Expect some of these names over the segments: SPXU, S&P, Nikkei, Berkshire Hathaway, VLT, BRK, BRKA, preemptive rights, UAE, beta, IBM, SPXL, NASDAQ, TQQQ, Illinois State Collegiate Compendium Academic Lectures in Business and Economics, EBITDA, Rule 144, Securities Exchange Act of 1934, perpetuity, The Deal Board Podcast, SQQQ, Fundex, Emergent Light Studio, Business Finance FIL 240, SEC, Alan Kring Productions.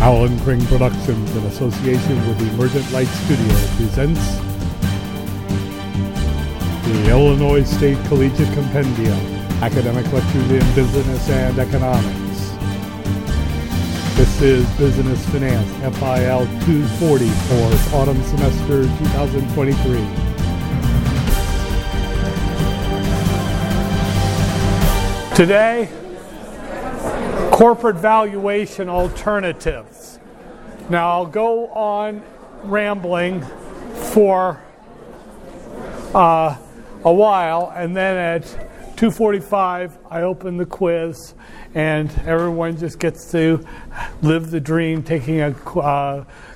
Alan Kring Productions, in association with the Emergent Light Studio, presents the Illinois State Collegiate Compendium Academic Lectures in Business and Economics. This is Business Finance FIL 240 for Autumn Semester 2023. Today, corporate valuation alternatives. Now, I'll go on rambling for a while, and then at 2:45 I open the quiz, and everyone just gets to live the dream taking a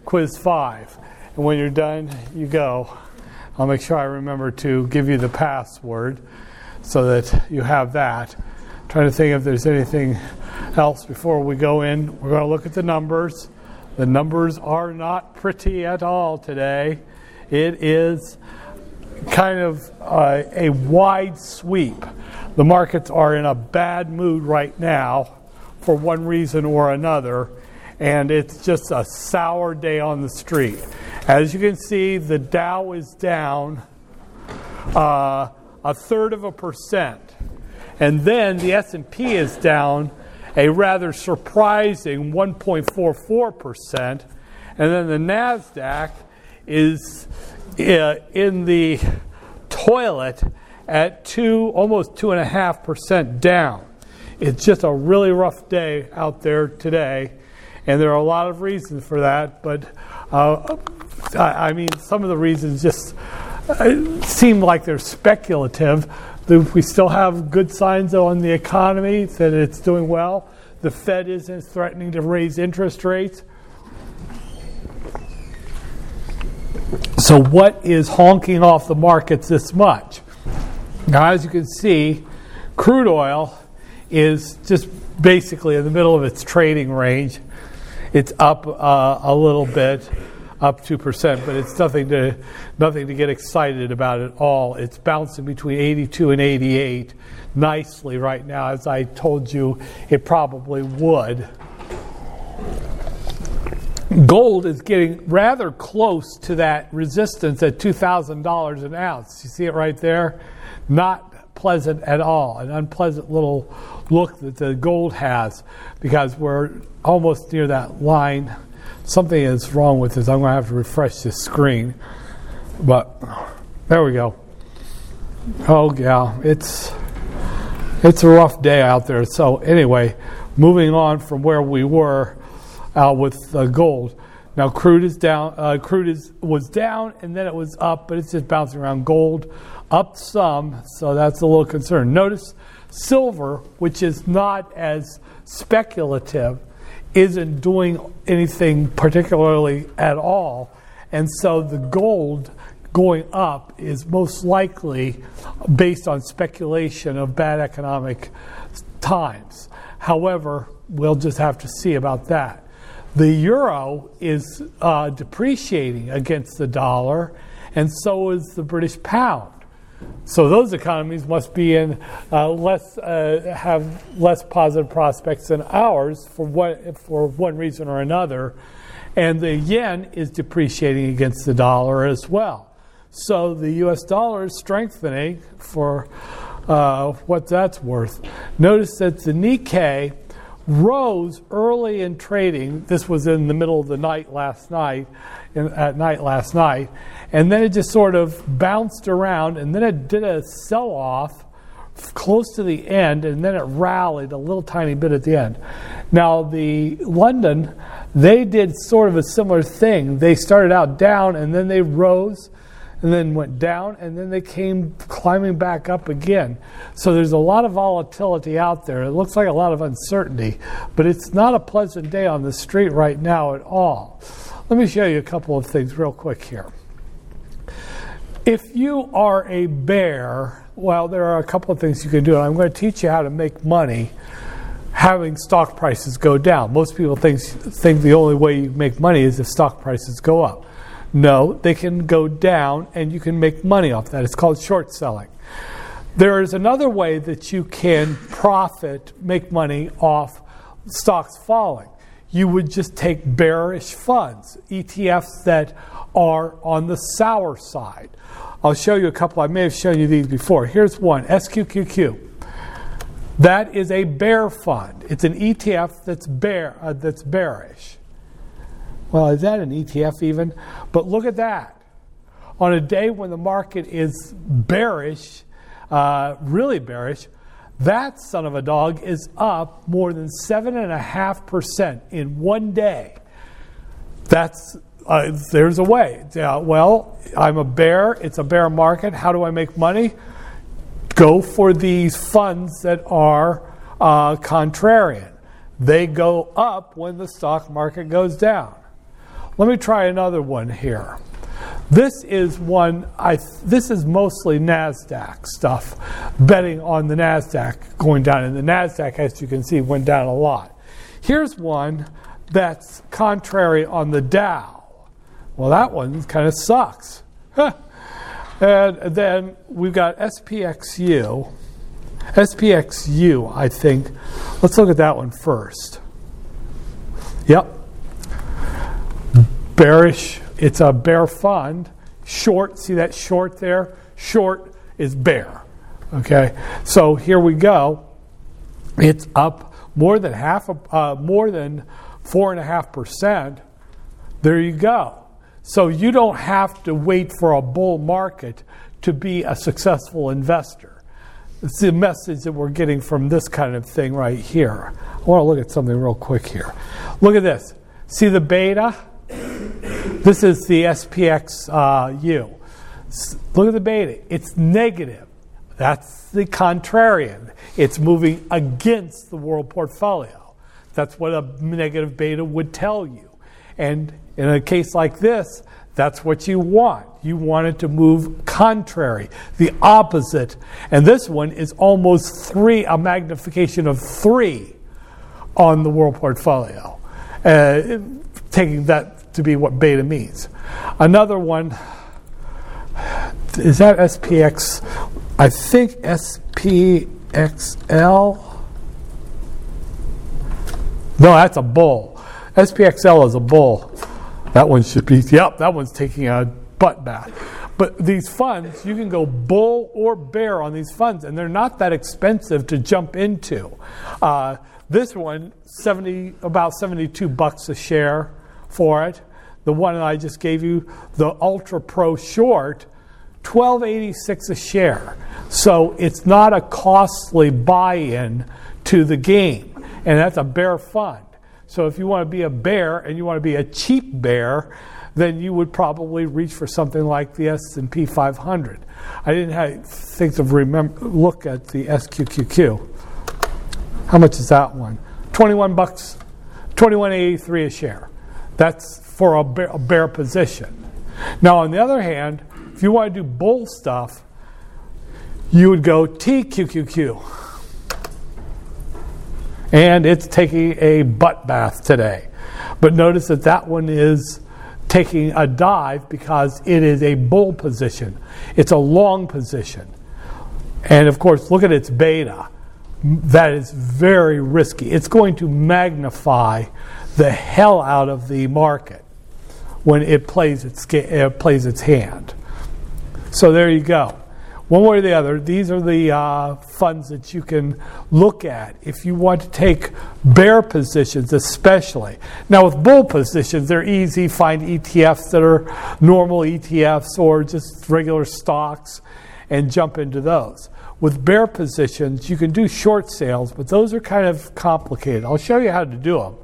quiz 5. And when you're done, you go. I'll make sure I remember to give you the password so that you have that. Trying to think if there's anything else before we go in. We're going to look at the numbers. The numbers are not pretty at all today. It is kind of a wide sweep. The markets are in a bad mood right now for one reason or another, and it's just a sour day on the street. As you can see, the Dow is down 1/3%. And then the S&P is down a rather surprising 1.44%. And then the NASDAQ is in the toilet at almost 2.5% down. It's just a really rough day out there today. And there are a lot of reasons for that. But I mean, some of the reasons just seem like they're speculative. We still have good signs on the economy that it's doing well. The Fed isn't threatening to raise interest rates. So what is honking off the markets this much? Now, as you can see, crude oil is just basically in the middle of its trading range. It's up a little bit, up 2%, but it's nothing to get excited about at all. It's bouncing between 82 and 88 nicely right now, as I told you it probably would. Gold is getting rather close to that resistance at $2,000 an ounce. You see it right there? Not pleasant at all. An unpleasant little look that the gold has, because we're almost near that line. Something is wrong with this. I'm going to have to refresh this screen. But there we go. Oh, yeah. It's a rough day out there. So anyway, moving on from where we were with gold. Now, crude is down. Crude was down, and then it was up, but it's just bouncing around. Gold up some, so that's a little concern. Notice silver, which is not as speculative, isn't doing anything particularly at all. And so the gold going up is most likely based on speculation of bad economic times. However, we'll just have to see about that. The euro is depreciating against the dollar, and so is the British pound. So those economies must be in have less positive prospects than ours for one reason or another, and the yen is depreciating against the dollar as well. So the U.S. dollar is strengthening for what that's worth. Notice that the Nikkei rose early in trading. This was in the middle of the night last night, and then it just sort of bounced around, and then it did a sell-off close to the end, and then it rallied a little tiny bit at the end. Now, the London, they did sort of a similar thing. They started out down, and then they rose, and then went down, and then they came climbing back up again. So there's a lot of volatility out there. It looks like a lot of uncertainty, but it's not a pleasant day on the street right now at all. Let me show you a couple of things real quick here. If you are a bear, well, there are a couple of things you can do, and I'm going to teach you how to make money having stock prices go down. Most people think the only way you make money is if stock prices go up. No, they can go down, and you can make money off that. It's called short selling. There is another way that you can make money off stocks falling. you would just take bearish funds, ETFs that are on the sour side. I'll show you a couple. I may have shown you these before. Here's one, SQQQ. That is a bear fund. It's an ETF that's bearish. Well, is that an ETF even? But look at that. On a day when the market is bearish, really bearish, that son of a dog is up more than 7.5% in one day. That's there's a way. Well, I'm a bear. It's a bear market. How do I make money? Go for these funds that are contrarian. They go up when the stock market goes down. Let me try another one here. This is one, this is mostly NASDAQ stuff, betting on the NASDAQ going down. And the NASDAQ, as you can see, went down a lot. Here's one that's contrary on the Dow. Well, that one kind of sucks. And then we've got SPXU. SPXU, I think. Let's look at that one first. Yep. Bearish. It's a bear fund. Short, see that short there? Short is bear. Okay, so here we go. It's up more than 4.5%. There you go. So you don't have to wait for a bull market to be a successful investor. It's the message that we're getting from this kind of thing right here. I want to look at something real quick here. Look at this. See the beta? This is the SPXU. Look at the beta. It's negative. That's the contrarian. It's moving against the world portfolio. That's what a negative beta would tell you. And in a case like this, that's what you want. You want it to move contrary, the opposite. And this one is almost a magnification of 3 on the world portfolio. Taking that to be what beta means. Another one, is that SPX? I think SPXL? No, that's a bull. SPXL is a bull. That one should be, yep, that one's taking a butt bath. But these funds, you can go bull or bear on these funds, and they're not that expensive to jump into. This one, about $72 a share for it. The one that I just gave you, the Ultra Pro Short, $12.86 a share. So it's not a costly buy-in to the game, and that's a bear fund. So if you want to be a bear and you want to be a cheap bear, then you would probably reach for something like the S&P 500. I didn't look at the SQQQ. How much is that one? $21, $21.83 a share. That's for a bear position. Now, on the other hand, if you want to do bull stuff, you would go TQQQ. And it's taking a butt bath today. But notice that one is taking a dive because it is a bull position. It's a long position. And of course, look at its beta. That is very risky. It's going to magnify the hell out of the market when it plays its hand. So there you go. One way or the other, these are the funds that you can look at if you want to take bear positions especially. Now with bull positions, they're easy. Find ETFs that are normal ETFs or just regular stocks and jump into those. With bear positions, you can do short sales, but those are kind of complicated. I'll show you how to do them,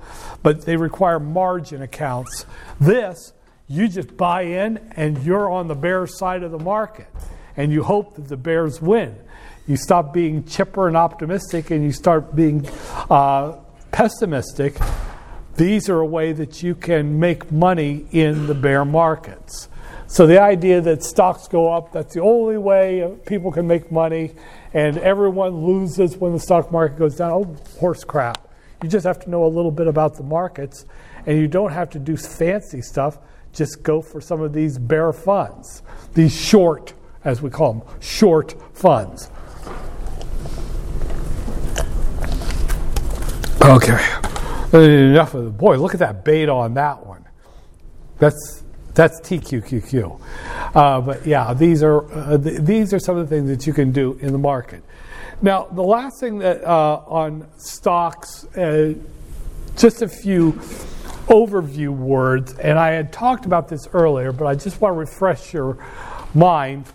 but they require margin accounts. This, you just buy in and you're on the bear side of the market. And you hope that the bears win. You stop being chipper and optimistic and you start being pessimistic. These are a way that you can make money in the bear markets. So the idea that stocks go up, that's the only way people can make money, and everyone loses when the stock market goes down. Oh, horse crap. You just have to know a little bit about the markets, and you don't have to do fancy stuff. Just go for some of these bear funds, these short, as we call them, short funds. Okay, Enough of the, boy, look at that beta on that one. That's TQQQ. But yeah, these are some of the things that you can do in the market. Now, the last thing that on stocks, just a few overview words, and I had talked about this earlier, but I just want to refresh your mind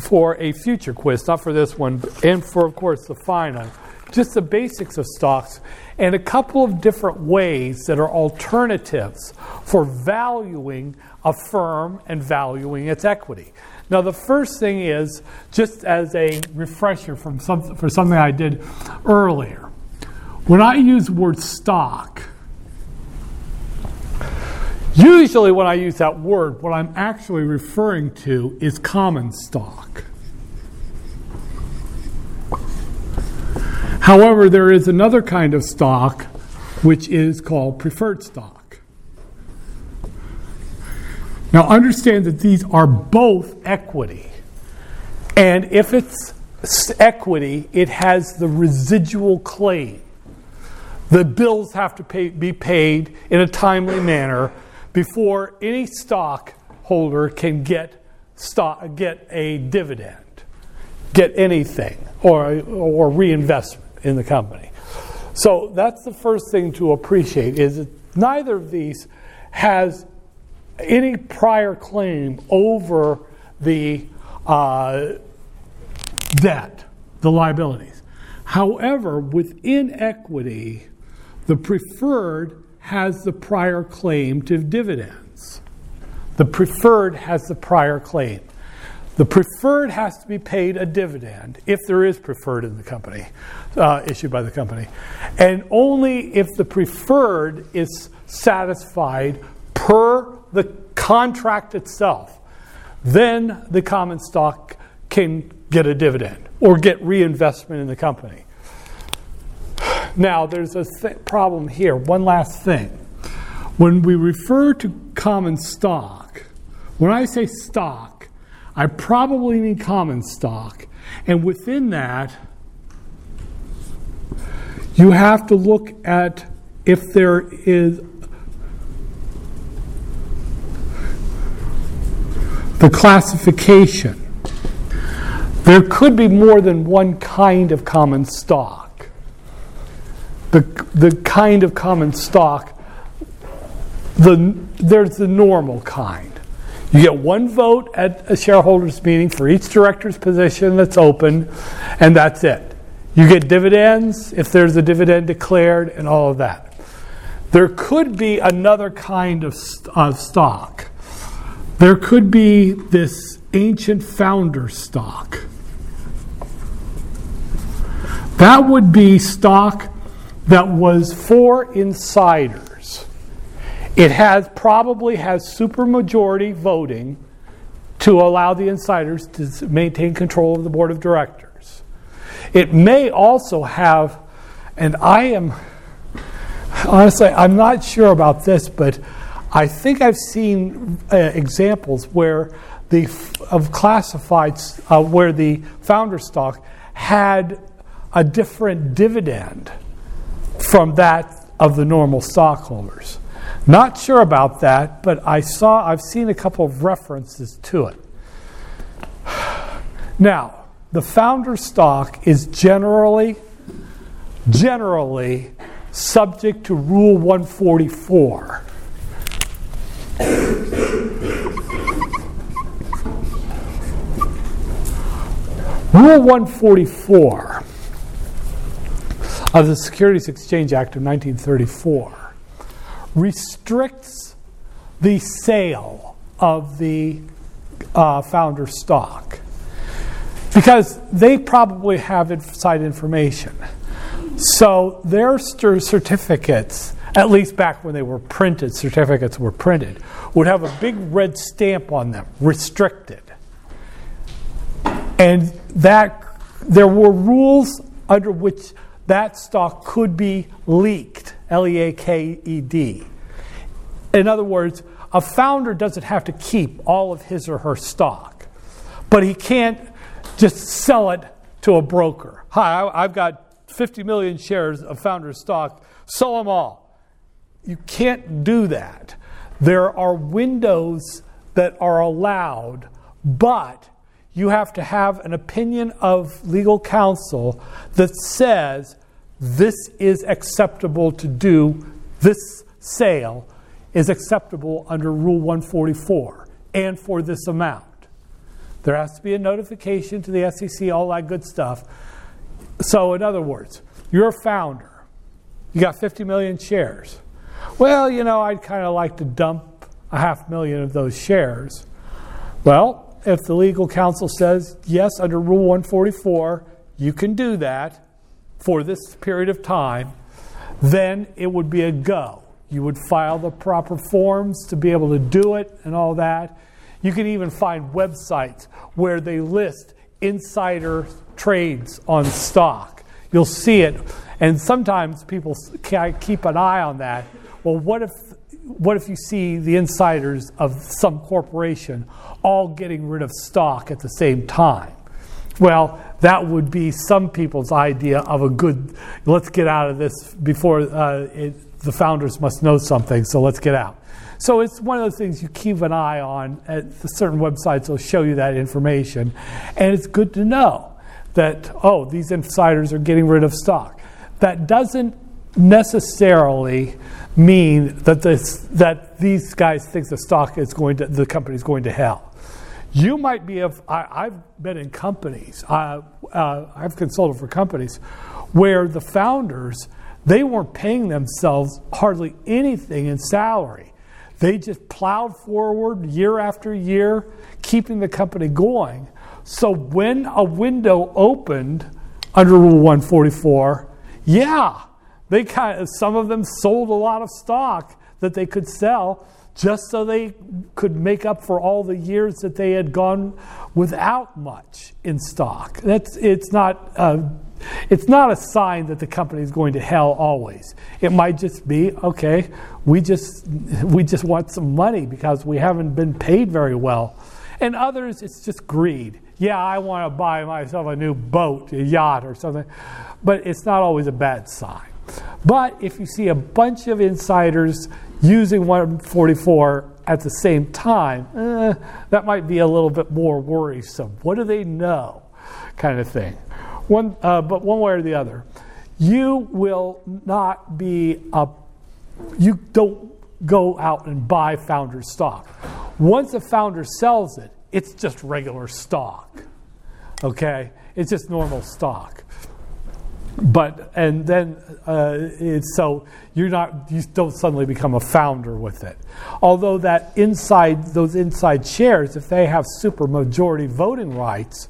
for a future quiz, not for this one, and for, of course, the final. Just the basics of stocks and a couple of different ways that are alternatives for valuing a firm and valuing its equity. Now, the first thing is, just as a refresher for something I did earlier, when I use the word stock, usually when I use that word, what I'm actually referring to is common stock. However, there is another kind of stock which is called preferred stock. Now, understand that these are both equity. And if it's equity, it has the residual claim. The bills have to be paid in a timely manner before any stockholder can get a dividend, get anything, or reinvestment in the company. So that's the first thing to appreciate, is that neither of these has any prior claim over the debt, the liabilities. However, within equity, the preferred has the prior claim to dividends. The preferred has the prior claim. The preferred has to be paid a dividend, if there is preferred in the company, issued by the company. And only if the preferred is satisfied per the contract itself, then the common stock can get a dividend or get reinvestment in the company. Now, there's a problem here. One last thing. When we refer to common stock, when I say stock, I probably mean common stock. And within that, you have to look at if there is the classification. There could be more than one kind of common stock. The kind of common stock, there's the normal kind. You get one vote at a shareholders' meeting for each director's position that's open, and that's it. You get dividends if there's a dividend declared and all of that. There could be another kind of stock. There could be this ancient founder stock. That would be stock that was for insiders. It has probably supermajority voting to allow the insiders to maintain control of the board of directors. It may also have, and I'm not sure about this, but I think I've seen examples where where the founder stock had a different dividend from that of the normal stockholders. Not sure about that, but I've seen a couple of references to it. Now, the founder stock is generally subject to Rule 144. Rule 144 of the Securities Exchange Act of 1934 restricts the sale of the founder stock, because they probably have inside information. So their certificates, at least back when they were printed, would have a big red stamp on them, restricted. And that there were rules under which that stock could be leaked, L-E-A-K-E-D. In other words, a founder doesn't have to keep all of his or her stock, but he can't just sell it to a broker. Hi, I've got 50 million shares of founder stock, sell them all. You can't do that. There are windows that are allowed, but you have to have an opinion of legal counsel that says this is acceptable to do, this sale is acceptable under Rule 144 and for this amount. There has to be a notification to the SEC, all that good stuff. So in other words, you're a founder. You got 50 million shares. Well, you know, I'd kind of like to dump a 500,000 of those shares. Well, if the legal counsel says, yes, under Rule 144, you can do that for this period of time, then it would be a go. You would file the proper forms to be able to do it and all that. You can even find websites where they list insider trades on stock. You'll see it, and sometimes people keep an eye on that. Well, what if you see the insiders of some corporation all getting rid of stock at the same time? Well, that would be some people's idea of a good, let's get out of this before the founders must know something, so let's get out. So it's one of those things you keep an eye on. At certain websites will show you that information. And it's good to know that, oh, these insiders are getting rid of stock. That doesn't necessarily mean that these guys think the company's going to hell. You might be, I've been in companies, I've consulted for companies, where the founders, they weren't paying themselves hardly anything in salary. They just plowed forward year after year, keeping the company going. So when a window opened under Rule 144, yeah, they some of them sold a lot of stock that they could sell just so they could make up for all the years that they had gone without much in stock. It's not a sign that the company is going to hell always. It might just be, okay, we just want some money because we haven't been paid very well. And others, it's just greed. Yeah, I want to buy myself a new boat, a yacht or something. But it's not always a bad sign. But if you see a bunch of insiders using 144 at the same time, that might be a little bit more worrisome. What do they know? Kind of thing. But one way or the other, you will not be you don't go out and buy founder stock. Once a founder sells it, it's just regular stock. Okay, it's just normal stock. So you don't suddenly become a founder with it. Although those inside shares, if they have super majority voting rights,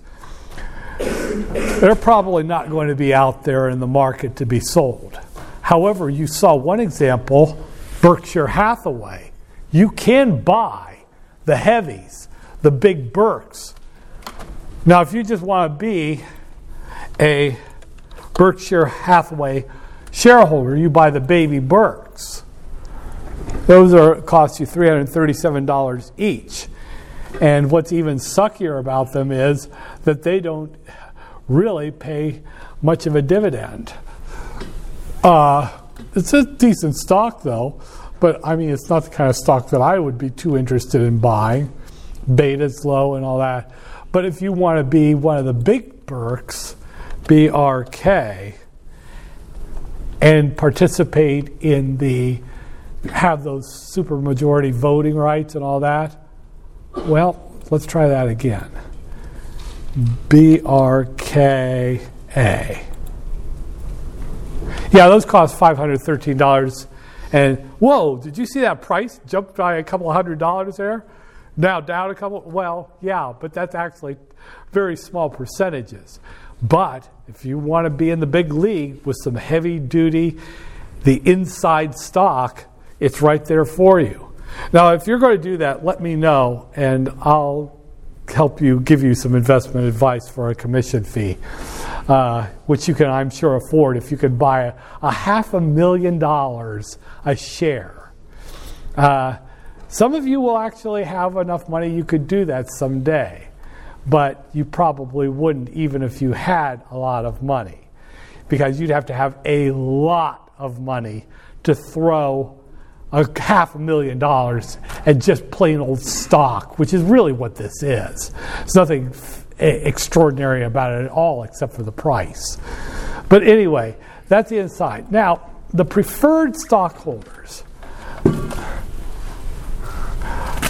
they're probably not going to be out there in the market to be sold. However, you saw one example, Berkshire Hathaway. You can buy the heavies, the big Berks. Now, if you just want to be a Berkshire Hathaway shareholder, you buy the baby Berks. Those cost you $337 each. And what's even suckier about them is that they don't really pay much of a dividend. It's a decent stock, though, but I mean, it's not the kind of stock that I would be too interested in buying. Beta's low and all that. But if you want to be one of the big Berks, BRK, and participate in have those supermajority voting rights and all that, well, let's try that again. BRKA. Yeah, those cost $513. And whoa, did you see that price jump by a couple $100 there? Now down a couple? Well, yeah, but that's actually very small percentages. But if you want to be in the big league with some heavy duty, the inside stock, it's right there for you. Now, if you're going to do that, let me know, and I'll help you, give you some investment advice for a commission fee, which you can, I'm sure, afford if you could buy a $500,000 a share. Some of you will actually have enough money you could do that someday, but you probably wouldn't even if you had a lot of money, because you'd have to have a lot of money to throw $500,000 at just plain old stock, which is really what this is. There's nothing extraordinary about it at all except for the price. But anyway, that's the inside. Now, the preferred stockholders,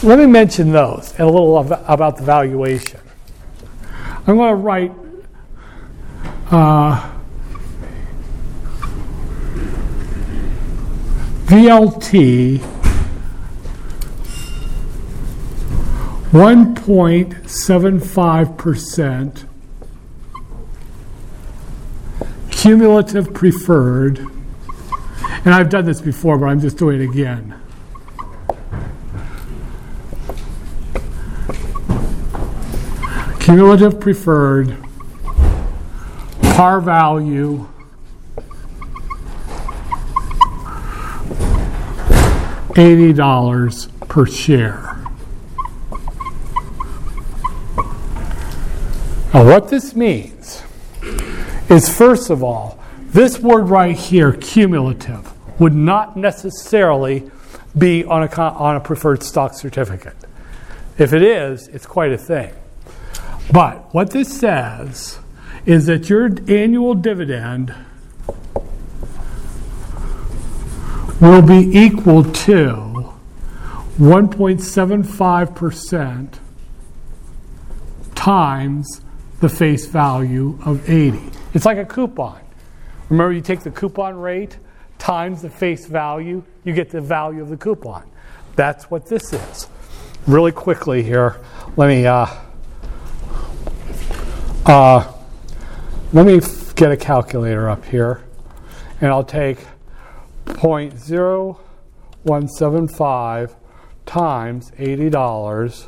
let me mention those and a little about the valuation. I'm going to write VLT 1.75% cumulative preferred, and I've done this before, but I'm just doing it again. Cumulative preferred, par value, $80 per share. Now, what this means is, first of all, this word right here, cumulative, would not necessarily be on a preferred stock certificate. If it is, it's quite a thing. But what this says is that your annual dividend will be equal to 1.75% times the face value of 80. It's like a coupon. Remember, you take the coupon rate times the face value, you get the value of the coupon. That's what this is. Really quickly here, let me get a calculator up here, and I'll take 0.0175 times $80.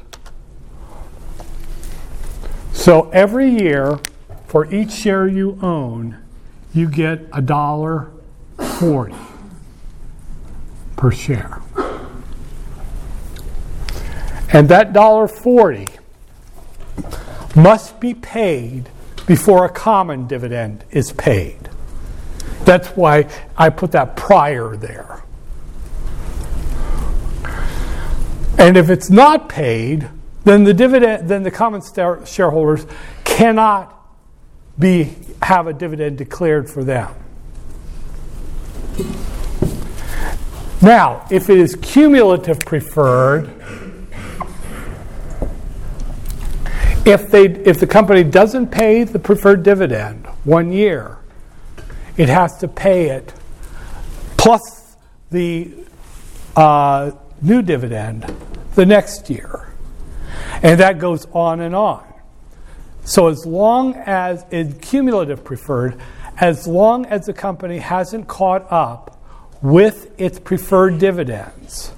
So every year, for each share you own, you get $1.40 per share. And that $1.40 must be paid before a common dividend is paid. That's why I put that prior there. And if it's not paid, then the dividend, then the common shareholders cannot have a dividend declared for them. Now, if it is cumulative preferred, if the company doesn't pay the preferred dividend one year, it has to pay it plus the new dividend the next year. And that goes on and on. So as long as in cumulative preferred, as long as the company hasn't caught up with its preferred dividends,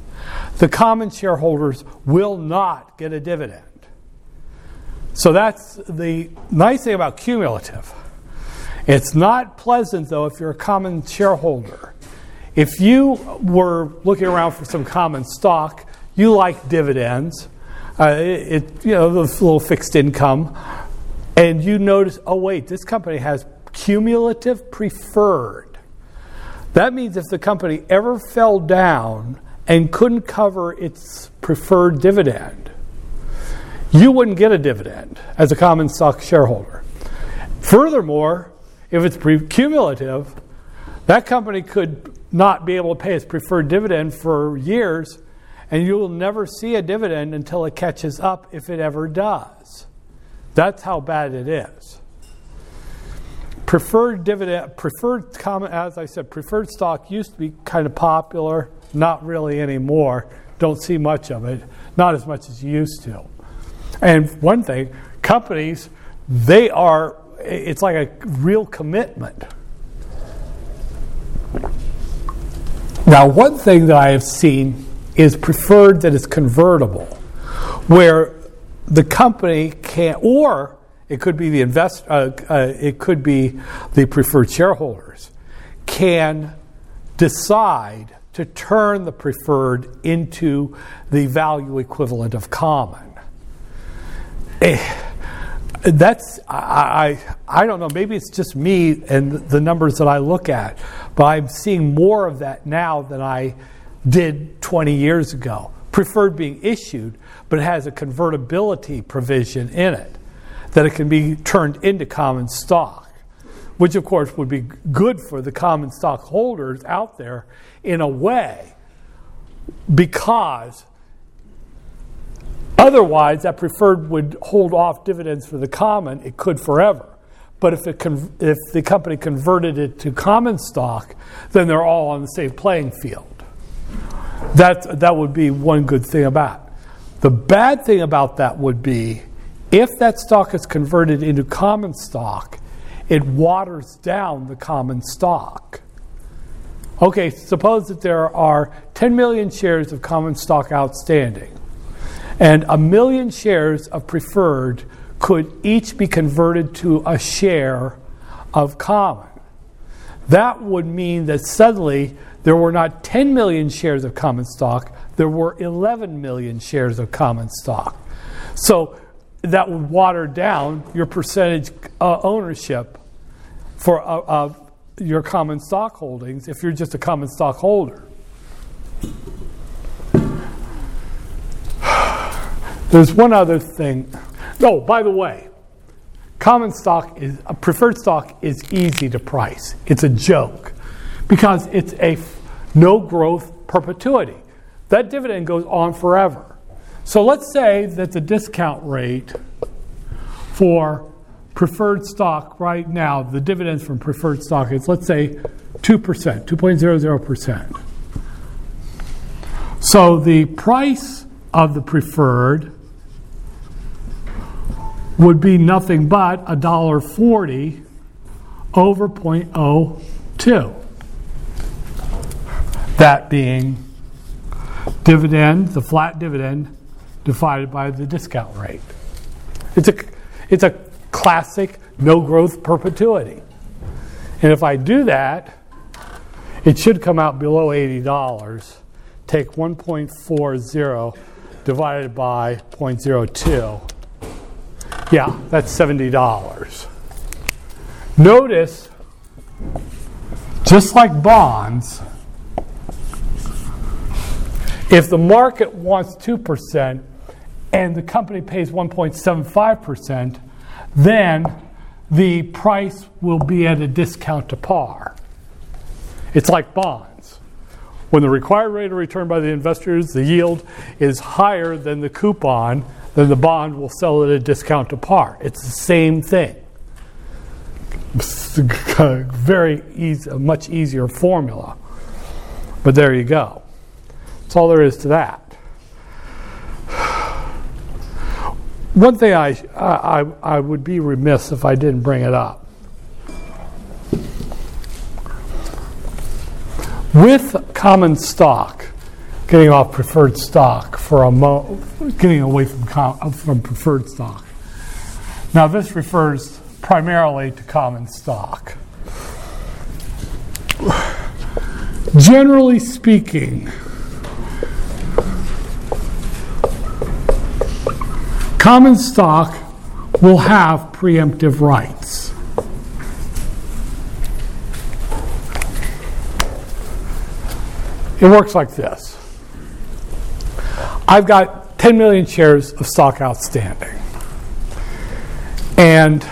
the common shareholders will not get a dividend. So that's the nice thing about cumulative. It's not pleasant, though, if you're a common shareholder. If you were looking around for some common stock, you like dividends, this little fixed income, and you notice, oh, wait, this company has cumulative preferred. That means if the company ever fell down and couldn't cover its preferred dividend, you wouldn't get a dividend as a common stock shareholder. Furthermore, if it's cumulative, that company could not be able to pay its preferred dividend for years, and you will never see a dividend until it catches up, if it ever does. That's how bad it is. Preferred dividend, as I said, preferred stock used to be kind of popular, not really anymore. Don't see much of it, not as much as you used to. And one thing, companies, it's like a real commitment. Now, one thing that I have seen is preferred that is convertible, where the company or it could be the it could be the preferred shareholders can decide to turn the preferred into the value equivalent of common. I don't know, maybe it's just me and the numbers that I look at, but I'm seeing more of that now than I did 20 years ago. Preferred being issued, but it has a convertibility provision in it, that it can be turned into common stock, which of course would be good for the common stock holders out there in a way, because otherwise that preferred would hold off dividends for the common. It could forever. But if the company converted it to common stock, then they're all on the same playing field. That would be one good thing about it. The bad thing about that would be, if that stock is converted into common stock, it waters down the common stock. Okay, suppose that there are 10 million shares of common stock outstanding, and 1 million shares of preferred could each be converted to a share of common. That would mean that suddenly there were not 10 million shares of common stock, there were 11 million shares of common stock. So that would water down your percentage ownership for your common stock holdings if you're just a common stock holder. There's one other thing. Oh, by the way, preferred stock is easy to price. It's a joke because it's a no growth perpetuity. That dividend goes on forever. So let's say that the discount rate for preferred stock right now, the dividends from preferred stock is, let's say, 2%, 2.00%. So the price of the preferred would be nothing but $1.40 over 0.02. That being dividend, the flat dividend, divided by the discount rate. It's a classic no growth perpetuity. And if I do that, it should come out below $80. Take 1.40 divided by 0.02. Yeah, that's $70. Notice, just like bonds, if the market wants 2% and the company pays 1.75%, then the price will be at a discount to par. It's like bonds. When the required rate of return by the investors, the yield, is higher than the coupon, then the bond will sell at a discount to par. It's the same thing. It's a very easy, a much easier formula. But there you go. That's all there is to that. One thing I would be remiss if I didn't bring it up. With common stock, getting off preferred stock for a getting away from preferred stock. Now this refers primarily to common stock. Generally speaking, common stock will have preemptive rights. It works like this. I've got 10 million shares of stock outstanding, and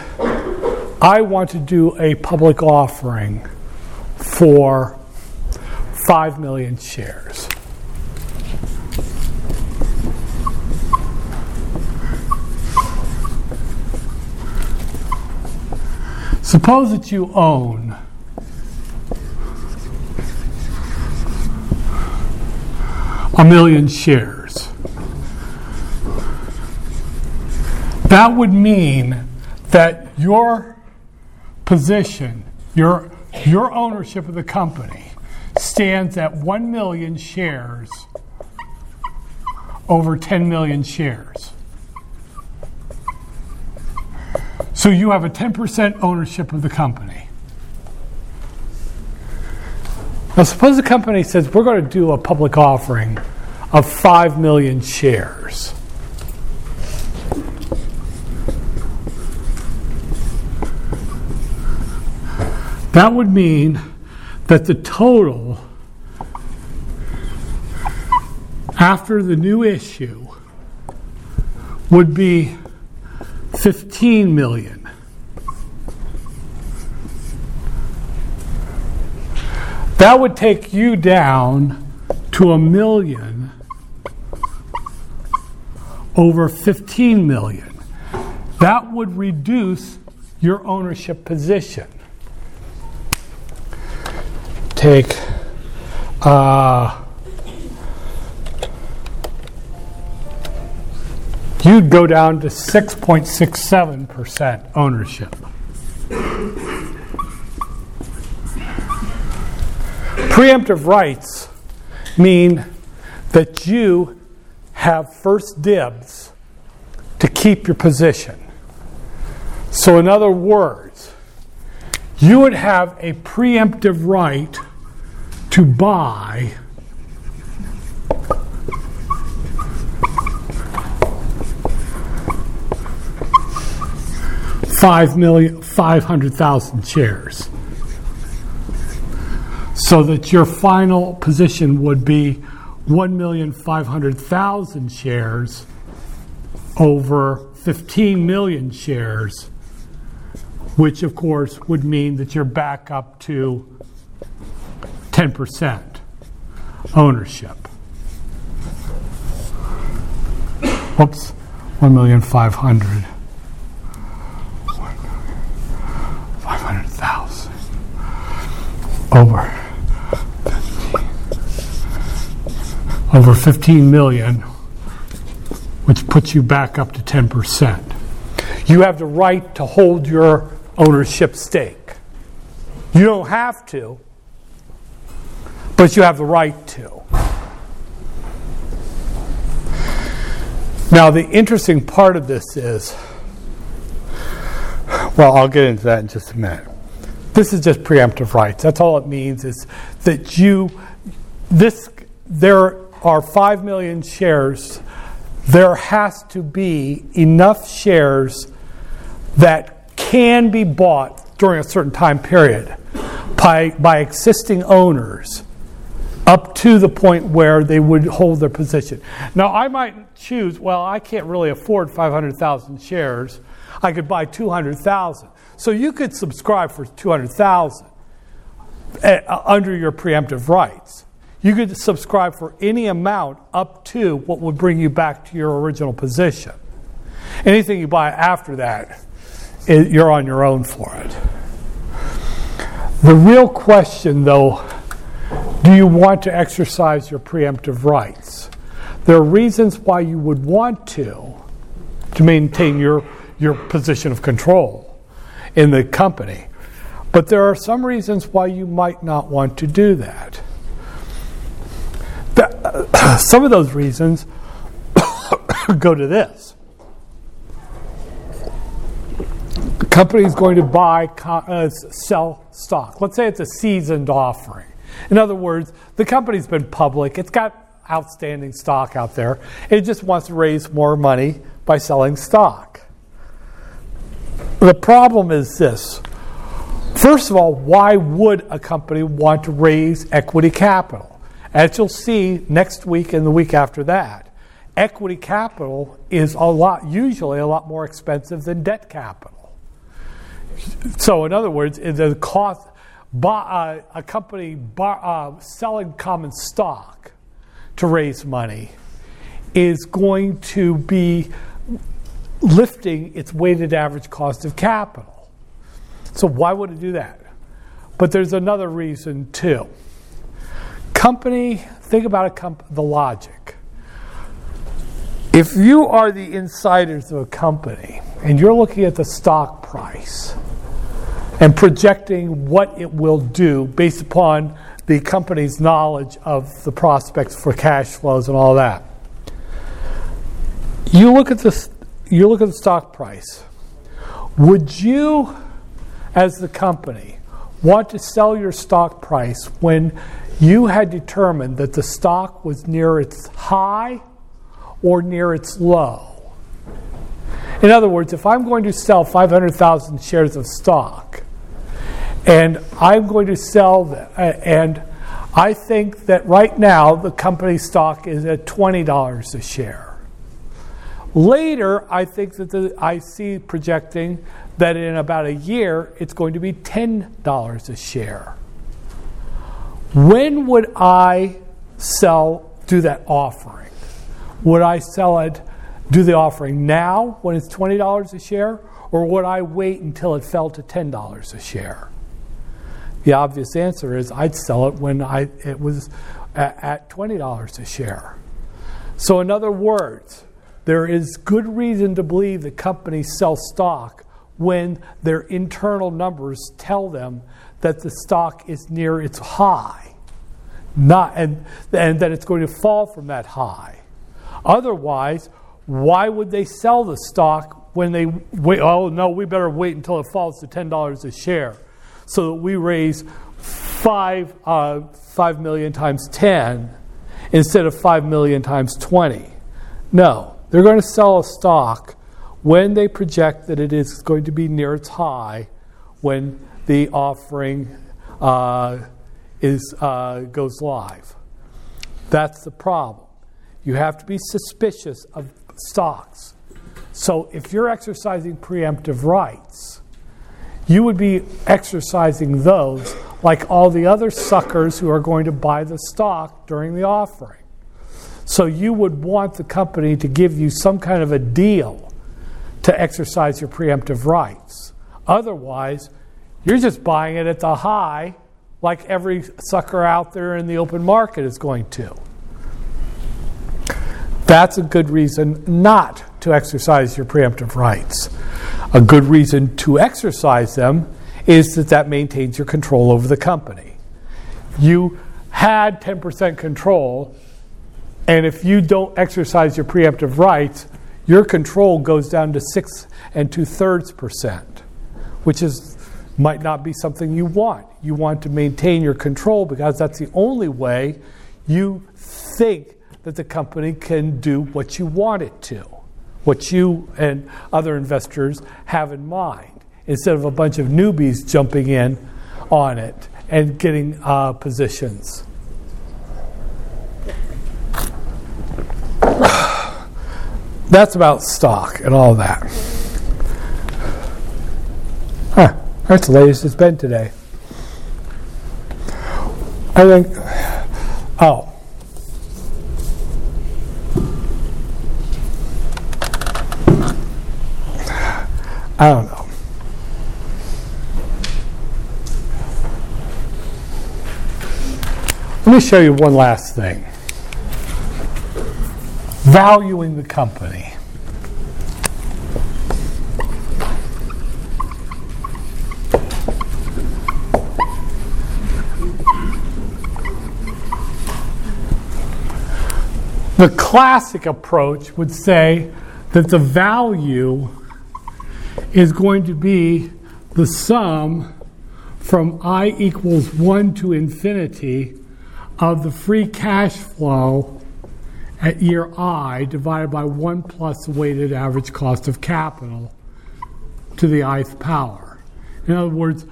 I want to do a public offering for 5 million shares. Suppose that you own 1 million shares. That would mean that your position, your ownership of the company, stands at 1 million shares over 10 million shares. So you have a 10% ownership of the company. Now suppose the company says, we're going to do a public offering of 5 million shares. That would mean that the total after the new issue would be $15 million. That would take you down to $1 million over $15 million. That would reduce your ownership position. Take you'd go down to 6.67% ownership. Preemptive rights mean that you have first dibs to keep your position. So in other words, you would have a preemptive right to buy $500,000 shares, so that your final position would be 1,500,000 shares over 15 million shares, which of course would mean that you're back up to 10% ownership. Whoops, 1,500,000. 500,000 over 15 million, which puts you back up to 10%. You have the right to hold your ownership stake. You don't have to, but you have the right to. Now, the interesting part of this is, well, I'll get into that in just a minute. This is just preemptive rights. That's all it means, is that there are 5 million shares. There has to be enough shares that can be bought during a certain time period by existing owners up to the point where they would hold their position. Now, I might choose, well, I can't really afford 500,000 shares. I could buy 200,000. So you could subscribe for 200,000 under your preemptive rights. You could subscribe for any amount up to what would bring you back to your original position. Anything you buy after that, you're on your own for it. The real question, though, do you want to exercise your preemptive rights? There are reasons why you would want to maintain your position of control in the company. But there are some reasons why you might not want to do that. Some of those reasons go to this. The company is going to sell stock. Let's say it's a seasoned offering. In other words, the company's been public. It's got outstanding stock out there. It just wants to raise more money by selling stock. The problem is this. First of all, why would a company want to raise equity capital? As you'll see next week and the week after that, equity capital is usually a lot more expensive than debt capital. So in other words, the cost a company selling common stock to raise money is going to be lifting its weighted average cost of capital. So why would it do that? But there's another reason too. Think about the logic. If you are the insiders of a company and you're looking at the stock price and projecting what it will do based upon the company's knowledge of the prospects for cash flows and all that, you look at the stock price. Would you, as the company, want to sell your stock price when you had determined that the stock was near its high or near its low? In other words, if I'm going to sell 500,000 shares of stock, and I'm going to sell, and I think that right now the company stock is at $20 a share. Later, I think that I see projecting that in about a year, it's going to be $10 a share. When would I sell, do that offering? Would I sell it, do the offering now when it's $20 a share, or would I wait until it fell to $10 a share? The obvious answer is I'd sell it when it was at $20 a share. So in other words, there is good reason to believe that companies sell stock when their internal numbers tell them that the stock is near its high, and that it's going to fall from that high. Otherwise, why would they sell the stock when they wait? Oh no, we better wait until it falls to $10 a share, so that we raise $5 million times 10 instead of $5 million times 20. No, they're going to sell a stock when they project that it is going to be near its high when the offering goes live. That's the problem. You have to be suspicious of stocks. So if you're exercising preemptive rights, you would be exercising those like all the other suckers who are going to buy the stock during the offering. So you would want the company to give you some kind of a deal to exercise your preemptive rights. Otherwise, you're just buying it at the high like every sucker out there in the open market is going to. That's a good reason not to exercise your preemptive rights. A good reason to exercise them is that maintains your control over the company. You had 10% control, and if you don't exercise your preemptive rights, your control goes down to 6 2/3%, which might not be something you want. You want to maintain your control because that's the only way you think that the company can do what you want it to, what you and other investors have in mind, instead of a bunch of newbies jumping in on it and getting positions. That's about stock and all that. That's the latest it's been today. I don't know. Let me show you one last thing. Valuing the company. The classic approach would say that the value is going to be the sum from I equals 1 to infinity of the free cash flow at year I divided by 1 plus the weighted average cost of capital to the i-th power. In other words,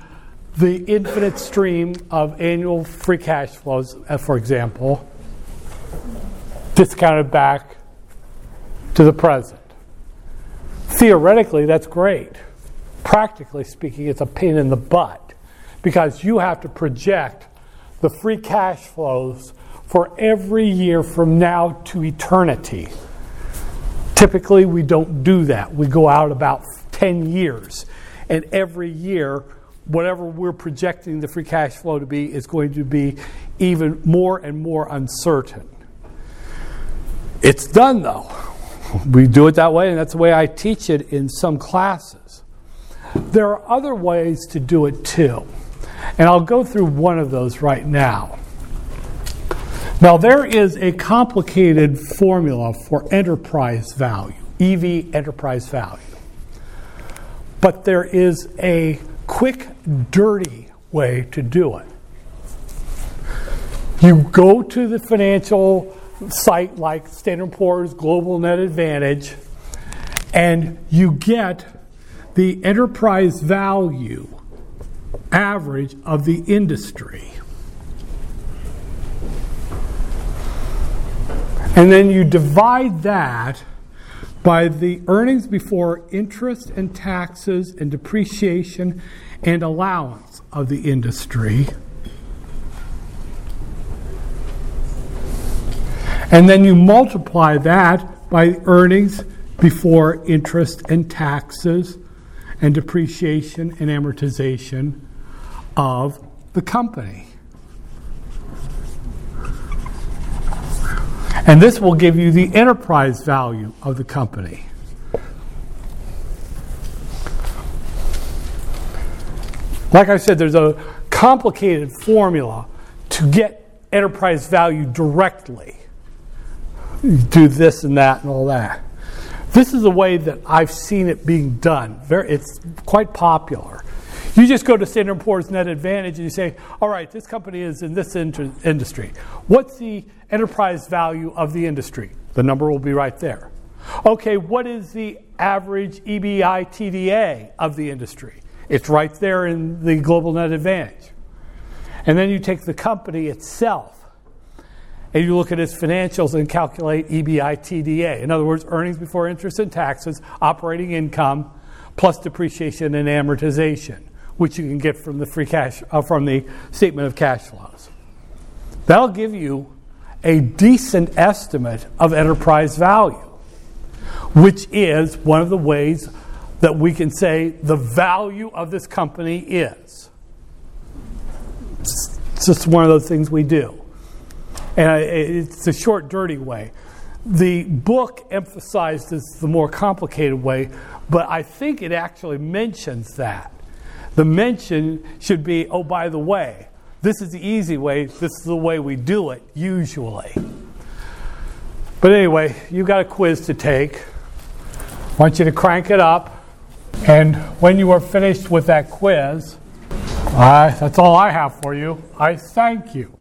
the infinite stream of annual free cash flows, for example, discounted back to the present. Theoretically, that's great. Practically speaking, it's a pain in the butt because you have to project the free cash flows for every year from now to eternity. Typically, we don't do that. We go out about 10 years, and every year, whatever we're projecting the free cash flow to be is going to be even more and more uncertain. It's done, though. We do it that way, and that's the way I teach it in some classes. There are other ways to do it too, and I'll go through one of those right now. Now, there is a complicated formula for enterprise value, EV enterprise value. But there is a quick, dirty way to do it. You go to the financial site like Standard & Poor's Global Net Advantage, and you get the enterprise value average of the industry. And then you divide that by the earnings before interest and taxes and depreciation and allowance of the industry. And then you multiply that by earnings before interest and taxes and depreciation and amortization of the company. And this will give you the enterprise value of the company. Like I said, there's a complicated formula to get enterprise value directly. You do this and that and all that. This is the way that I've seen it being done. It's quite popular. You just go to Standard & Poor's Net Advantage and you say, all right, this company is in this industry. What's the enterprise value of the industry? The number will be right there. Okay, what is the average EBITDA of the industry? It's right there in the Global Net Advantage. And then you take the company itself and you look at its financials and calculate EBITDA. In other words, earnings before interest and taxes, operating income, plus depreciation and amortization, which you can get from the from the statement of cash flows. That'll give you a decent estimate of enterprise value, which is one of the ways that we can say the value of this company is. It's just one of those things we do. And it's a short, dirty way. The book emphasizes the more complicated way, but I think it actually mentions that. The mention should be, oh, by the way, this is the easy way, this is the way we do it, usually. But anyway, you've got a quiz to take. I want you to crank it up, and when you are finished with that quiz, that's all I have for you. I thank you.